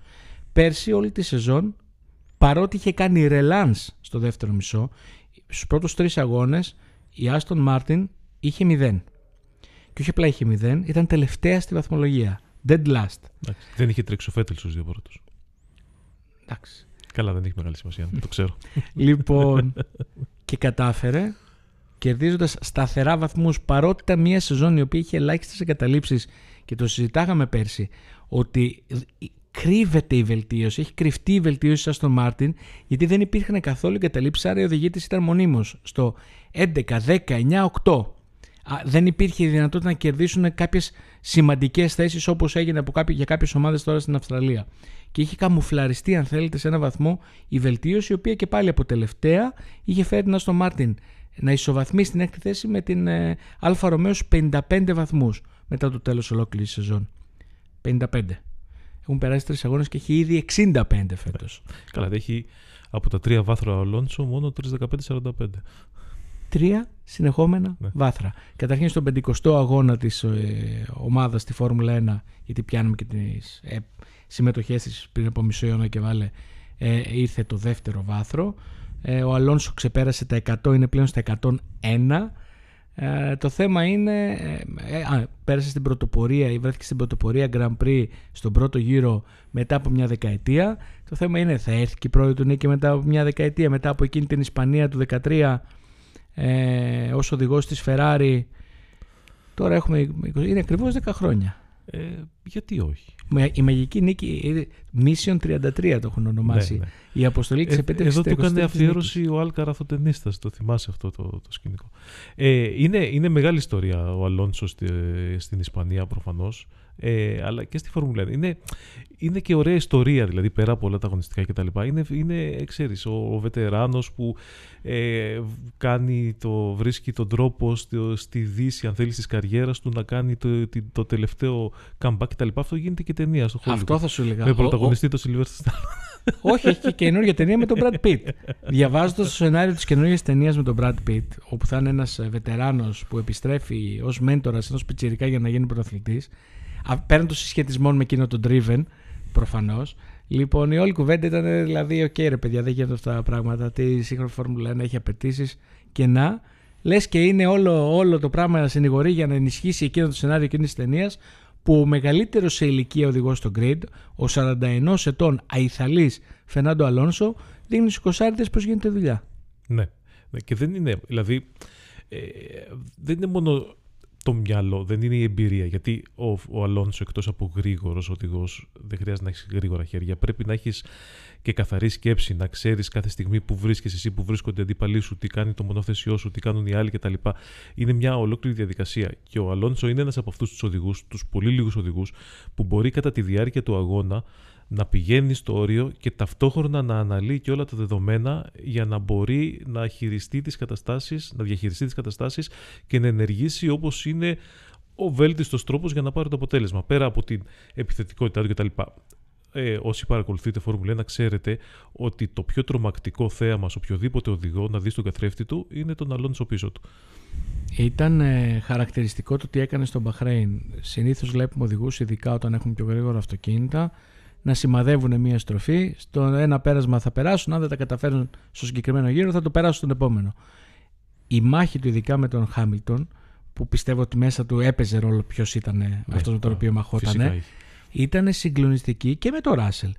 Πέρσι όλη τη σεζόν, παρότι είχε κάνει ρελάνς στο δεύτερο μισό, στους πρώτους 3 αγώνες η Aston Martin είχε 0. Και όχι απλά είχε 0, ήταν τελευταία στη βαθμολογία. Dead last. Δεν είχε τρέξει ο Vettel στους δύο πρώτους. Εντάξει. Καλά, δεν έχει μεγάλη σημασία, το ξέρω. Λοιπόν, και κατάφερε, κερδίζοντας σταθερά βαθμούς, παρότι ήταν μια σεζόν η οποία είχε ελάχιστες εγκαταλείψεις και το συζητάγαμε πέρσι, ότι κρύβεται η βελτίωση, έχει κρυφτεί η βελτίωση στον Μάρτιν, γιατί δεν υπήρχαν καθόλου εγκαταλείψεις, άρα η οδηγή της ήταν μονίμως στο 11, 10, 9, 8. Δεν υπήρχε η δυνατότητα να κερδίσουν κάποιες σημαντικές θέσεις όπως έγινε για κάποιες ομάδες τώρα στην Αυστραλία. Και είχε καμουφλαριστεί, αν θέλετε, σε ένα βαθμό η βελτίωση, η οποία και πάλι από τελευταία είχε φέρει την Aston Martin να ισοβαθμίσει στην έκτη θέση με την Αλφα Ρωμαίο 55 βαθμούς μετά το τέλος ολόκληρης σεζόν. 55. Έχουν περάσει 3 αγώνες και έχει ήδη 65 φέτος. Καλά, έχει από τα 3 βάθρα ο Αλόνσο μόνο 3.15.45. 3 συνεχόμενα βάθρα. Καταρχήν στον 50ο αγώνα της ομάδας στη Φόρμουλα 1, γιατί πιάνουμε και τις συμμετοχές της πριν από μισό αιώνα και βάλε, ήρθε το δεύτερο βάθρο. Ο Αλόνσο ξεπέρασε τα 100, είναι πλέον στα 101. Το θέμα είναι, πέρασε στην πρωτοπορία ή βρέθηκε στην πρωτοπορία Grand Prix στον πρώτο γύρο μετά από μια δεκαετία. Το θέμα είναι, θα έρθει και η πρώτη του νίκη μετά από μια δεκαετία, μετά από εκείνη την Ισπανία του 2013, ως οδηγός της Ferrari. Τώρα έχουμε, είναι ακριβώς 10 χρόνια. Γιατί όχι. Η μαγική νίκη, Mission 33 το έχουν ονομάσει. Ναι. Η αποστολή της επέτρεψης. Εδώ του έκανε αφιέρωση ο Άλκαραθ ο τενίστας. Το θυμάσαι αυτό το σκηνικό. Είναι μεγάλη ιστορία ο Αλόνσο στην Ισπανία προφανώς. Αλλά και στη Φόρμουλα 1. Είναι και ωραία ιστορία, δηλαδή πέρα από όλα τα αγωνιστικά κτλ. Είναι ξέρεις, ο βετεράνος που βρίσκει τον τρόπο στη δύση, αν θέλει, της καριέρας του να κάνει το τελευταίο comeback κτλ. Αυτό γίνεται και ταινία στο Hollywood. Αυτό θα σου λέγα. Με πρωταγωνιστή το Silverstone. Όχι, έχει και καινούργια ταινία με τον Brad Pitt. Διαβάζοντας το σενάριο της καινούργιας ταινίας με τον Brad Pitt, όπου θα είναι ένας βετεράνος που επιστρέφει ως μέντορας ενός πιτσιρικά για να γίνει πρωταθλητής. Πέραν των συσχετισμών με εκείνο τον Driven, προφανώς. Λοιπόν, η όλη κουβέντα ήταν δηλαδή: «Οκ, ρε παιδιά, δεν γίνονται αυτά τα πράγματα. Τη σύγχρονη Φόρμουλα 1 έχει απαιτήσεις και να». Λες και είναι όλο το πράγμα να συνηγορεί για να ενισχύσει εκείνο το σενάριο εκείνη τη ταινία, που ο μεγαλύτερος σε ηλικία οδηγός στο grid, ο 41 ετών αϊθαλής Φερνάντο Αλόνσο, δείχνει στους κοσάριδες πώς γίνεται δουλειά. Ναι, και δεν είναι, δηλαδή, δεν είναι μόνο το μυαλό, δεν είναι η εμπειρία. Γιατί ο Αλόνσο, εκτός από γρήγορος οδηγός, δεν χρειάζεται να έχεις γρήγορα χέρια. Πρέπει να έχεις και καθαρή σκέψη, να ξέρεις κάθε στιγμή που βρίσκεσαι εσύ, που βρίσκονται οι αντίπαλοι σου, τι κάνει το μονοθεσιό σου, τι κάνουν οι άλλοι κτλ. Είναι μια ολόκληρη διαδικασία. Και ο Αλόνσο είναι ένας από αυτούς τους οδηγούς, τους πολύ λίγους οδηγούς, που μπορεί κατά τη διάρκεια του αγώνα να πηγαίνει στο όριο και ταυτόχρονα να αναλύει και όλα τα δεδομένα για να μπορεί να χειριστεί τις καταστάσεις, να διαχειριστεί τις καταστάσεις και να ενεργήσει όπως είναι ο βέλτιστος τρόπος για να πάρει το αποτέλεσμα. Πέρα από την επιθετικότητά του κτλ. Όσοι παρακολουθείτε Φόρμουλα 1 ξέρετε ότι το πιο τρομακτικό θέαμα σε οποιοδήποτε οδηγό να δει στον καθρέφτη του είναι τον Αλόνσο πίσω του. Ήταν χαρακτηριστικό το τι έκανε στο Μπαχρέιν. Συνήθως βλέπουμε οδηγούς, ειδικά όταν έχουν πιο γρήγορα αυτοκίνητα, να σημαδεύουν μια στροφή. Στο ένα πέρασμα θα περάσουν. Αν δεν τα καταφέρουν στο συγκεκριμένο γύρο, θα το περάσουν στον επόμενο. Η μάχη του, ειδικά με τον Χάμιλτον, που πιστεύω ότι μέσα του έπαιζε ρόλο ποιος ήταν αυτός με τον οποίο μαχότανε, ήταν συγκλονιστική και με τον Ράσελ.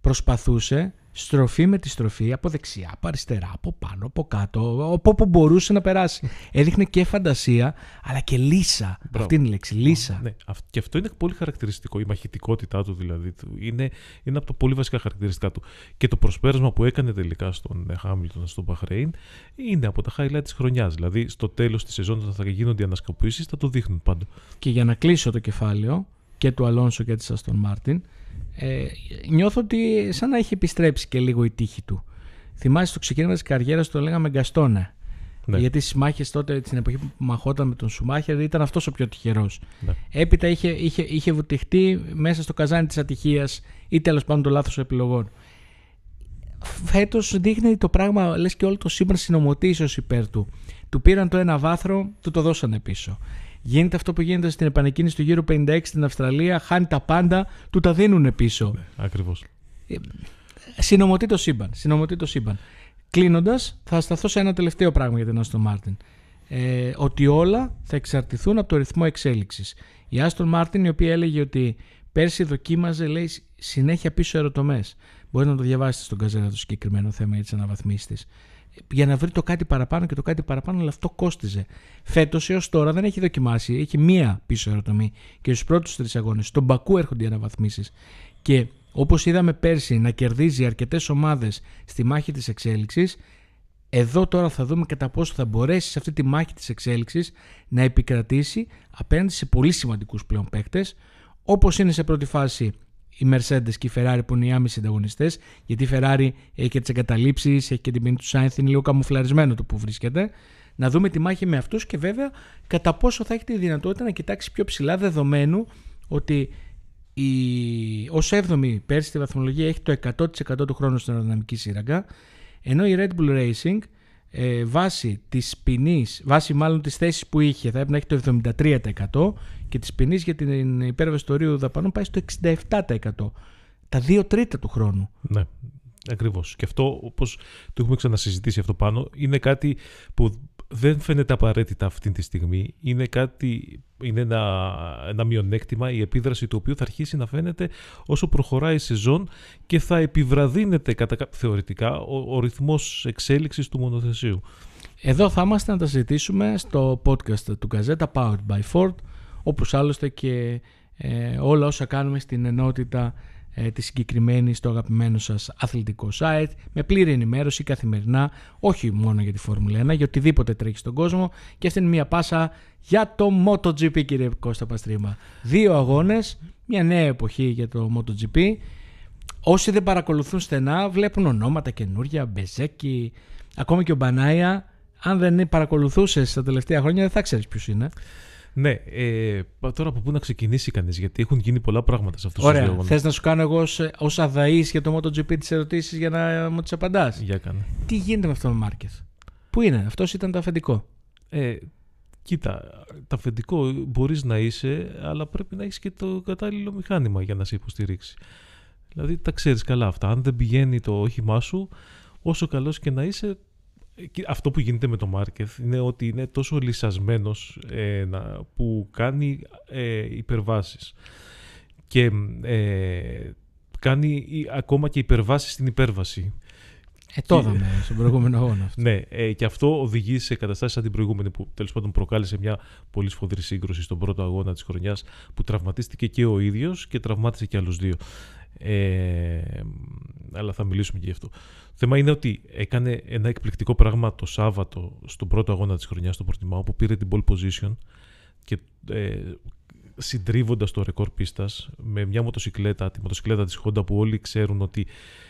Προσπαθούσε στροφή με τη στροφή, από δεξιά, από αριστερά, από πάνω, από κάτω, από όπου μπορούσε να περάσει. Έδειχνε και φαντασία, αλλά και λύσα. Μπράβο. Αυτή είναι η λέξη, λύσα. Ναι. Και αυτό είναι πολύ χαρακτηριστικό. Η μαχητικότητά του δηλαδή είναι από τα πολύ βασικά χαρακτηριστικά του. Και το προσπέρασμα που έκανε τελικά στον Χάμιλτον, στον Μπαχρέιν, είναι από τα highlight της χρονιάς. Δηλαδή, στο τέλος της σεζόν, όταν θα γίνονται οι ανασκαποίησεις, θα το δείχνουν πάντα. Και για να κλείσω το κεφάλαιο και του Αλόνσο και της Αστον Μάρτιν. Νιώθω ότι σαν να έχει επιστρέψει και λίγο η τύχη του. Θυμάσαι στο ξεκίνημα της καριέρας το λέγαμε Γκαστόνα. Ναι. Γιατί στις μάχες τότε, την εποχή που μαχόταν με τον Σουμάχερ, ήταν αυτός ο πιο τυχερός. Ναι. Έπειτα είχε βουτυχτεί μέσα στο καζάνι της ατυχίας ή τέλος πάντων των λάθος επιλογών. Φέτος δείχνει το πράγμα, λες και όλο το σύμπαν συνωμοτεί ίσως υπέρ του. Του πήραν το ένα βάθρο, του το δώσανε πίσω. Γίνεται αυτό που γίνεται στην επανεκκίνηση του γύρου 56 στην Αυστραλία, χάνει τα πάντα, του τα δίνουν πίσω. Ναι, ακριβώς. Συνομωτεί το σύμπαν. Κλείνοντας, θα σταθώ σε ένα τελευταίο πράγμα για την Aston Martin. Ότι όλα θα εξαρτηθούν από το ρυθμό εξέλιξης. Η Aston Martin, η οποία έλεγε ότι πέρσι δοκίμαζε, λέει, συνέχεια πίσω αεροτομές. Μπορείτε να το διαβάσετε στον Καζέτα το συγκεκριμένο θέμα για τις αναβαθμίσεις της. Για να βρει το κάτι παραπάνω και το κάτι παραπάνω, αλλά αυτό κόστιζε. Φέτος έως τώρα δεν έχει δοκιμάσει. Έχει μία πίσω αεροτομή και στους πρώτους τρεις αγώνες. Στον Μπακού έρχονται οι αναβαθμίσεις. Και όπως είδαμε πέρσι να κερδίζει αρκετές ομάδες στη μάχη της εξέλιξης, εδώ τώρα θα δούμε κατά πόσο θα μπορέσει σε αυτή τη μάχη της εξέλιξης να επικρατήσει απέναντι σε πολύ σημαντικούς πλέον παίκτες, όπως είναι σε πρώτη φάση οι Mercedes και η Ferrari που είναι οι άμεσοι ανταγωνιστές, γιατί η Ferrari έχει και τις εγκαταλείψεις, έχει και την ποινή του Σάινθ, είναι λίγο καμουφλαρισμένο το που βρίσκεται. Να δούμε τη μάχη με αυτούς και βέβαια κατά πόσο θα έχει τη δυνατότητα να κοιτάξει πιο ψηλά, δεδομένου ότι ως 7η πέρσι στη βαθμολογία έχει το 100% του χρόνου στην αεροδυναμική σύραγγα, ενώ η Red Bull Racing βάσει της ποινής, βάσει μάλλον της θέσης που είχε, θα έπρεπε να έχει το 73% και της ποινής για την υπέρβαση του ορίου δαπανών πάει στο 67%. Τα 2/3 του χρόνου. Ναι, ακριβώς. Και αυτό, όπως το έχουμε ξανασυζητήσει αυτό πάνω, είναι κάτι που δεν φαίνεται απαραίτητα αυτή τη στιγμή. Είναι ένα μειονέκτημα, η επίδραση του οποίου θα αρχίσει να φαίνεται όσο προχωράει η σεζόν και θα επιβραδύνεται θεωρητικά ο ρυθμός εξέλιξης του μονοθεσίου. Εδώ θα είμαστε να τα συζητήσουμε στο podcast του Καζέτα Powered by Ford, όπως άλλωστε και όλα όσα κάνουμε στην ενότητα τη συγκεκριμένη στο αγαπημένο σας αθλητικό site, με πλήρη ενημέρωση καθημερινά, όχι μόνο για τη Φόρμουλα 1, για οτιδήποτε τρέχει στον κόσμο. Και αυτή είναι μια πάσα για το MotoGP, κύριε Κώστα Παστρίμα. 2 αγώνες, μια νέα εποχή για το MotoGP. Όσοι δεν παρακολουθούν στενά βλέπουν ονόματα καινούρια, Μπεζέκι, ακόμη και ο Μπανάια. Αν δεν παρακολουθούσες τα τελευταία χρόνια δεν θα ξέρεις ποιος είναι. Ναι, τώρα από πού να ξεκινήσει κανείς, γιατί έχουν γίνει πολλά πράγματα σε αυτούς τους δύο αγώνες. Ωραία, θες να σου κάνω εγώ ως αδαΐς για το MotoGP τις ερωτήσεις για να μου τις απαντάς. Για κάνε. Τι γίνεται με αυτόν τον Μάρκες, πού είναι, αυτός ήταν το αφεντικό. Κοίτα, το αφεντικό μπορείς να είσαι, αλλά πρέπει να έχεις και το κατάλληλο μηχάνημα για να σε υποστηρίξει. Δηλαδή τα ξέρεις καλά αυτά, αν δεν πηγαίνει το όχημά σου, όσο καλός και να είσαι. Αυτό που γίνεται με τον Μάρκεθ είναι ότι είναι τόσο λυσασμένος που κάνει υπερβάσεις και κάνει ακόμα και υπερβάσεις στην υπέρβαση. Το είδαμε στον προηγούμενο αγώνα αυτό. Ναι, και αυτό οδηγεί σε καταστάσεις σαν την προηγούμενη που τέλος πάντων προκάλεσε μια πολύ σφοδρή σύγκρουση στον πρώτο αγώνα της χρονιάς που τραυματίστηκε και ο ίδιος και τραυμάτισε και άλλους δύο. Αλλά θα μιλήσουμε και γι' αυτό. Το θέμα είναι ότι έκανε ένα εκπληκτικό πράγμα το Σάββατο στον πρώτο αγώνα της χρονιάς, στον Πορτιμάο, που πήρε την pole position και συντρίβοντας το ρεκόρ πίστας με μια μοτοσυκλέτα, τη μοτοσυκλέτα της Honda που όλοι ξέρουν ότι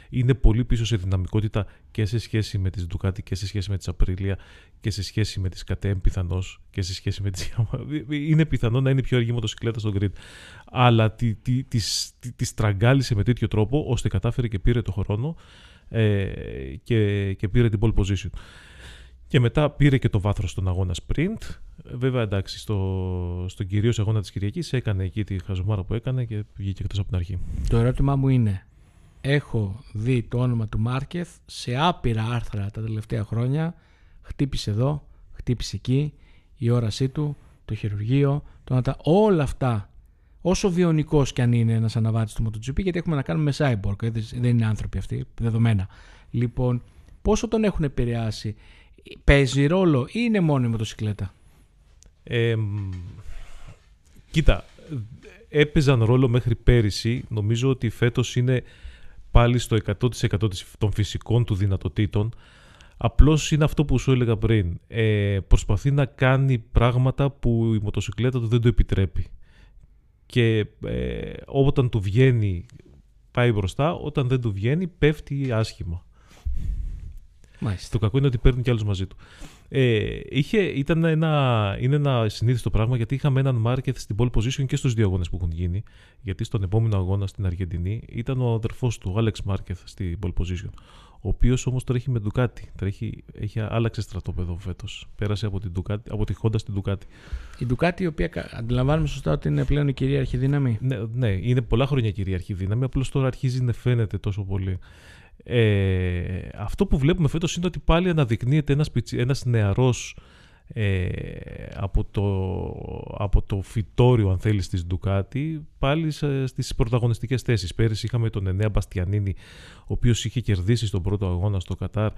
είναι πολύ πίσω σε δυναμικότητα και σε σχέση με τις Ducati και σε σχέση με τις Aprilia και σε σχέση με τις KTM πιθανώς και σε σχέση με τις Yamaha. Είναι πιθανό να είναι πιο αργή μοτοσυκλέτα στον grid. Αλλά τη στραγγάλισε με τέτοιο τρόπο ώστε κατάφερε και πήρε το χρόνο και πήρε την pole position. Και μετά πήρε και το βάθρο στον αγώνα sprint. Βέβαια, εντάξει, στον κυρίως αγώνα της Κυριακής έκανε εκεί τη χαζομάρα που έκανε και βγήκε εκτός από την αρχή. Το ερώτημά μου είναι, έχω δει το όνομα του Μάρκεθ σε άπειρα άρθρα τα τελευταία χρόνια. Χτύπησε εδώ, χτύπησε εκεί, η όρασή του, το χειρουργείο, όλα αυτά. όσο βιονικός κι αν είναι ένας αναβάτης του MotoGP, γιατί έχουμε να κάνουμε με cyborg, δεν είναι άνθρωποι αυτοί, δεδομένα. Λοιπόν, πόσο τον έχουν επηρεάσει, παίζει ρόλο ή είναι μόνο η μοτοσυκλέτα? Κοίτα, έπαιζαν ρόλο μέχρι πέρυσι. Νομίζω ότι φέτος είναι πάλι στο 100% των φυσικών του δυνατοτήτων. Απλώς είναι αυτό που σου έλεγα πριν. Προσπαθεί να κάνει πράγματα που η μοτοσυκλέτα του δεν το επιτρέπει. Και όταν του βγαίνει πάει μπροστά, όταν δεν του βγαίνει πέφτει άσχημα. Μάλιστα. Το κακό είναι ότι παίρνει κι άλλους μαζί του. Είναι ένα συνήθιστο πράγμα, γιατί είχαμε έναν Márquez στην pole position και στους δύο αγώνες που έχουν γίνει. Γιατί στον επόμενο αγώνα στην Αργεντινή ήταν ο αδερφός του, ο Alex Márquez, στην pole position. Ο οποίος όμως τρέχει με Ducati. Άλλαξε στρατόπεδο φέτος. Πέρασε από τη Honda στην Ducati. Η Ducati, η οποία αντιλαμβάνομαι σωστά ότι είναι πλέον η κυρίαρχη δύναμη. Ναι, είναι πολλά χρόνια κυρίαρχη δύναμη. Απλώς τώρα αρχίζει να φαίνεται τόσο πολύ. Αυτό που βλέπουμε φέτος είναι ότι πάλι αναδεικνύεται ένας νεαρός από το φυτόριο, αν θέλεις, της Ducati, πάλι στις πρωταγωνιστικές θέσεις. Πέρυσι είχαμε τον Ενέα Μπαστιανίνη, ο οποίος είχε κερδίσει στον πρώτο αγώνα στο Κατάρ.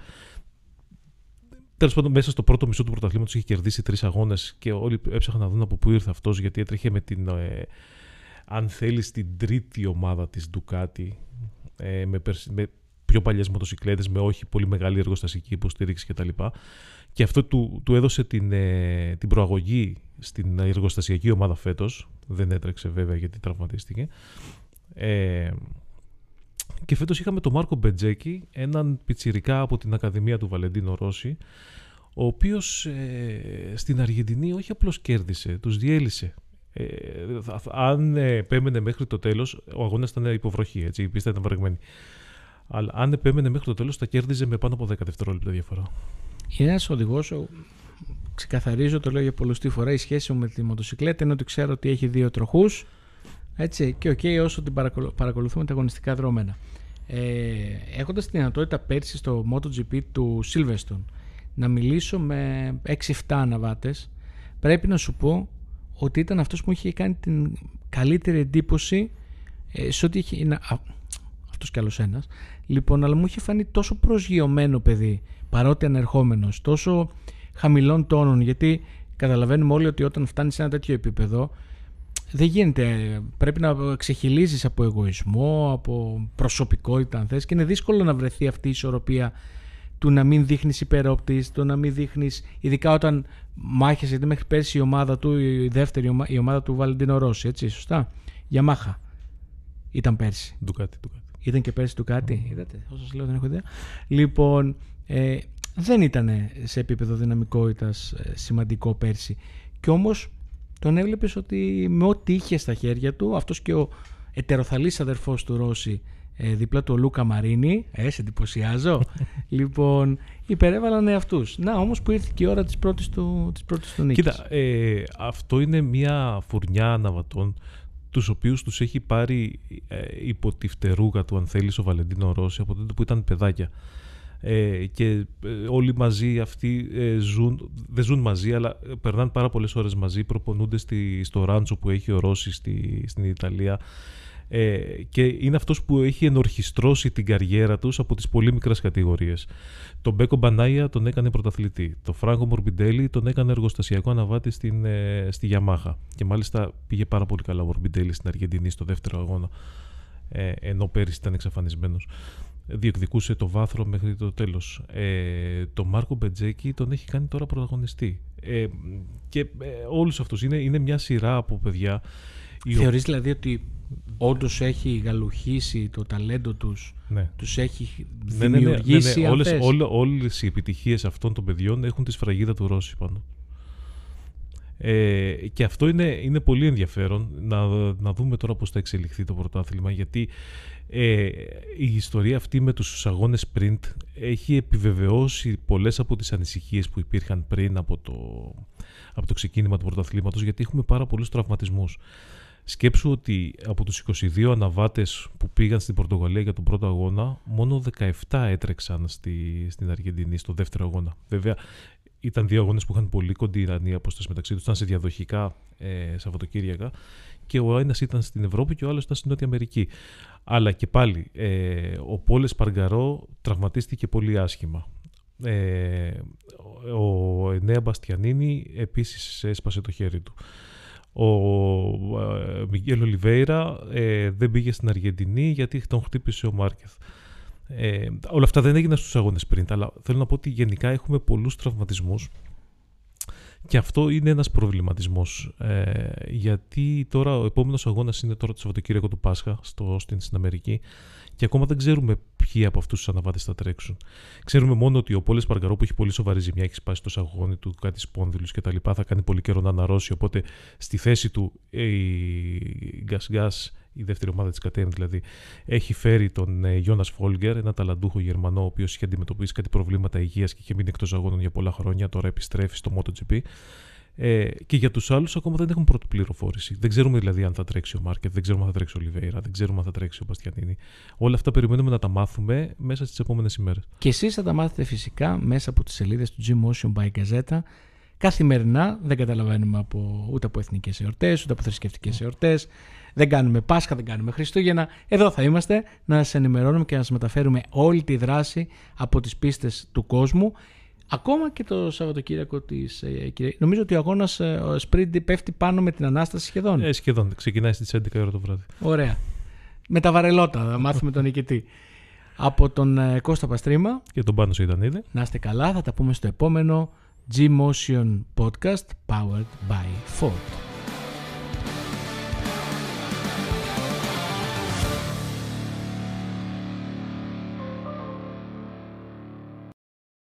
Τέλος πάντων, μέσα στο πρώτο μισό του πρωταθλήματος είχε κερδίσει 3 αγώνες και όλοι έψαχναν να δουν από πού ήρθε αυτός, γιατί έτρεχε με την, αν θέλεις, την τρίτη ομάδα της Ducati, με πιο παλιές μοτοσυκλέτες, με όχι πολύ μεγάλη εργοστασική υποστήριξη κτλ. Και αυτό του έδωσε την προαγωγή στην εργοστασιακή ομάδα φέτος. Δεν έτρεξε βέβαια γιατί τραυματίστηκε. Και φέτος είχαμε τον Μάρκο Μπετζέκη, έναν πιτσιρικά από την Ακαδημία του Βαλεντίνο Ρόσι, ο οποίος στην Αργεντινή όχι απλώς κέρδισε, τους διέλυσε. Αν επέμενε μέχρι το τέλος, ο αγώνας ήταν υποβροχή, έτσι, η πίστα ήταν βαρεγμένη. Αλλά αν επέμενε μέχρι το τέλος, θα κέρδιζε με πάνω από 10 δευτερόλεπτα διαφορά. Είναι ένας οδηγός, ξεκαθαρίζω, το λέω για πολλωστή φορά, η σχέση μου με τη μοτοσυκλέτα είναι ότι ξέρω ότι έχει 2 τροχούς, έτσι, και όσο την παρακολουθούμε τα αγωνιστικά δρόμενα. Έχοντας τη δυνατότητα πέρσι στο MotoGP του Silverstone να μιλήσω με 6-7 αναβάτες, πρέπει να σου πω ότι ήταν αυτός που μου είχε κάνει την καλύτερη εντύπωση σε ό,τι είχε... Αυτός κι άλλος ένας. Λοιπόν, αλλά μου είχε φανεί τόσο προσγειωμένο παιδί, παρότι ανερχόμενος, τόσο χαμηλών τόνων, γιατί καταλαβαίνουμε όλοι ότι όταν φτάνεις σε ένα τέτοιο επίπεδο δεν γίνεται. Πρέπει να ξεχυλίζεις από εγωισμό, από προσωπικότητα, αν θες, και είναι δύσκολο να βρεθεί αυτή η ισορροπία του να μην δείχνεις υπερόπτης, το να μην δείχνεις, ειδικά όταν μάχεσαι, γιατί μέχρι πέρσι η ομάδα του, η δεύτερη η ομάδα του Valentino Rossi, έτσι, σωστά, Yamaha ήταν πέρσι. Ducati. Ήταν και πέρσι του κάτι, είδατε, όσο σας λέω δεν έχω ιδέα. Λοιπόν, δεν ήταν σε επίπεδο δυναμικότητας σημαντικό πέρσι. Και όμως τον έβλεπες ότι με ό,τι είχε στα χέρια του, αυτός και ο ετεροθαλής αδερφός του Ρώση, δίπλα του ο Λούκα Μαρίνι, σε εντυπωσιάζω, λοιπόν, υπερέβαλαν αυτούς. Να, όμως που ήρθε και η ώρα της πρώτης του νίκης. Κοίτα, αυτό είναι μια φουρνιά αναβατών, τους οποίους τους έχει πάρει υπό τη φτερούγα του, αν θέλεις, ο Βαλεντίνο Ρόσι από τότε που ήταν παιδάκια. Και όλοι μαζί αυτοί ζουν, δεν ζουν μαζί, αλλά περνάνε πάρα πολλές ώρες μαζί, προπονούνται στο ράντσο που έχει ο Ρόσι στην Ιταλία. Και είναι αυτός που έχει ενορχιστρώσει την καριέρα τους από τις πολύ μικρές κατηγορίες. Τον Μπέκο Μπανάια τον έκανε πρωταθλητή. Τον Φράγκο Μορμπιντέλη τον έκανε εργοστασιακό αναβάτη στη Γιαμάχα. Και μάλιστα πήγε πάρα πολύ καλά ο Μορμπιντέλη στην Αργεντινή στο δεύτερο αγώνα, ενώ πέρυσι ήταν εξαφανισμένος. Διεκδικούσε το βάθρο μέχρι το τέλος. Τον Μάρκο Μπετζέκη τον έχει κάνει τώρα πρωταγωνιστή. Και όλους αυτούς είναι μια σειρά από παιδιά. Θεωρείς δηλαδή ότι όντως έχει γαλουχίσει το ταλέντο τους, ναι, τους έχει δημιουργήσει? Ναι. Όλες οι επιτυχίες αυτών των παιδιών έχουν τη σφραγίδα του Ρώση πάνω. Και αυτό είναι πολύ ενδιαφέρον να δούμε τώρα πώς θα εξελιχθεί το πρωτάθλημα, γιατί η ιστορία αυτή με τους αγώνες sprint έχει επιβεβαιώσει πολλές από τις ανησυχίες που υπήρχαν πριν από το ξεκίνημα του πρωταθλήματος, γιατί έχουμε πάρα πολλούς τραυματισμούς. Σκέψου ότι από τους 22 αναβάτες που πήγαν στην Πορτογαλία για τον πρώτο αγώνα, μόνο 17 έτρεξαν στην Αργεντινή στο δεύτερο αγώνα. Βέβαια, Ήταν δύο αγώνες που είχαν πολύ κοντινή απόσταση μεταξύ τους, ήταν σε διαδοχικά Σαββατοκύριακα και ο ένας ήταν στην Ευρώπη και ο άλλος ήταν στην Νότια Αμερική. Αλλά και πάλι ο Πολ Εσπαργκαρό τραυματίστηκε πολύ άσχημα. Ο Ενέα Μπαστιανίνη επίσης έσπασε το χέρι του. Ο Μιγγέλ Ολιβέιρα δεν πήγε στην Αργεντινή γιατί τον χτύπησε ο Μάρκεθ. Όλα αυτά δεν έγιναν στους αγώνες πριν, αλλά θέλω να πω ότι γενικά έχουμε πολλούς τραυματισμούς και αυτό είναι ένας προβληματισμός, γιατί τώρα ο επόμενος αγώνας είναι τώρα το Σαββατοκύριακο του Πάσχα στην Αμερική και ακόμα δεν ξέρουμε ποιοι από αυτούς τους αναβάτες θα τρέξουν. Ξέρουμε μόνο ότι ο Πολ Εσπαργκαρό, που έχει πολύ σοβαρή ζημιά, έχει σπάσει το σαγόνι του, κάτι σπόνδυλους κτλ., θα κάνει πολύ καιρό να αναρρώσει, οπότε στη θέση του η Γκασ-Γκασ, η δεύτερη ομάδα της KTM δηλαδή, έχει φέρει τον Jonas Folger, ένα ταλαντούχο Γερμανό, ο οποίος είχε αντιμετωπίσει κάτι προβλήματα υγείας και είχε μείνει εκτός αγώνων για πολλά χρόνια, τώρα επιστρέφει στο MotoGP. Και για τους άλλους ακόμα δεν έχουμε πρώτη πληροφόρηση. Δεν ξέρουμε δηλαδή αν θα τρέξει ο Μάρκετ, δεν ξέρουμε αν θα τρέξει ο Λιβέιρα, δεν ξέρουμε αν θα τρέξει ο Μπαστιανίνη. Όλα αυτά περιμένουμε να τα μάθουμε μέσα στις επόμενες ημέρες. Και εσείς θα τα μάθετε φυσικά μέσα από τις σελίδες του G-Motion by Kazeta. Καθημερινά, δεν καταλαβαίνουμε ούτε από εθνικές εορτές, ούτε από θρησκευτικές εορτές. Δεν κάνουμε Πάσχα, δεν κάνουμε Χριστούγεννα. Εδώ θα είμαστε να σας ενημερώνουμε και να σας μεταφέρουμε όλη τη δράση από τις πίστες του κόσμου. Ακόμα και το Σαββατοκύριακο της Κυριακής. Νομίζω ότι ο αγώνας σπρίντι πέφτει πάνω με την Ανάσταση σχεδόν. Σχεδόν. Ξεκινάει στις 11 ώρα το βράδυ. Ωραία. Με τα βαρελότα θα μάθουμε τον νικητή. Από τον Κώστα Παστρίμα και τον Πάνο Σεϊτανίδη. Να είστε καλά, θα τα πούμε στο επόμενο G-Motion Podcast powered by Ford.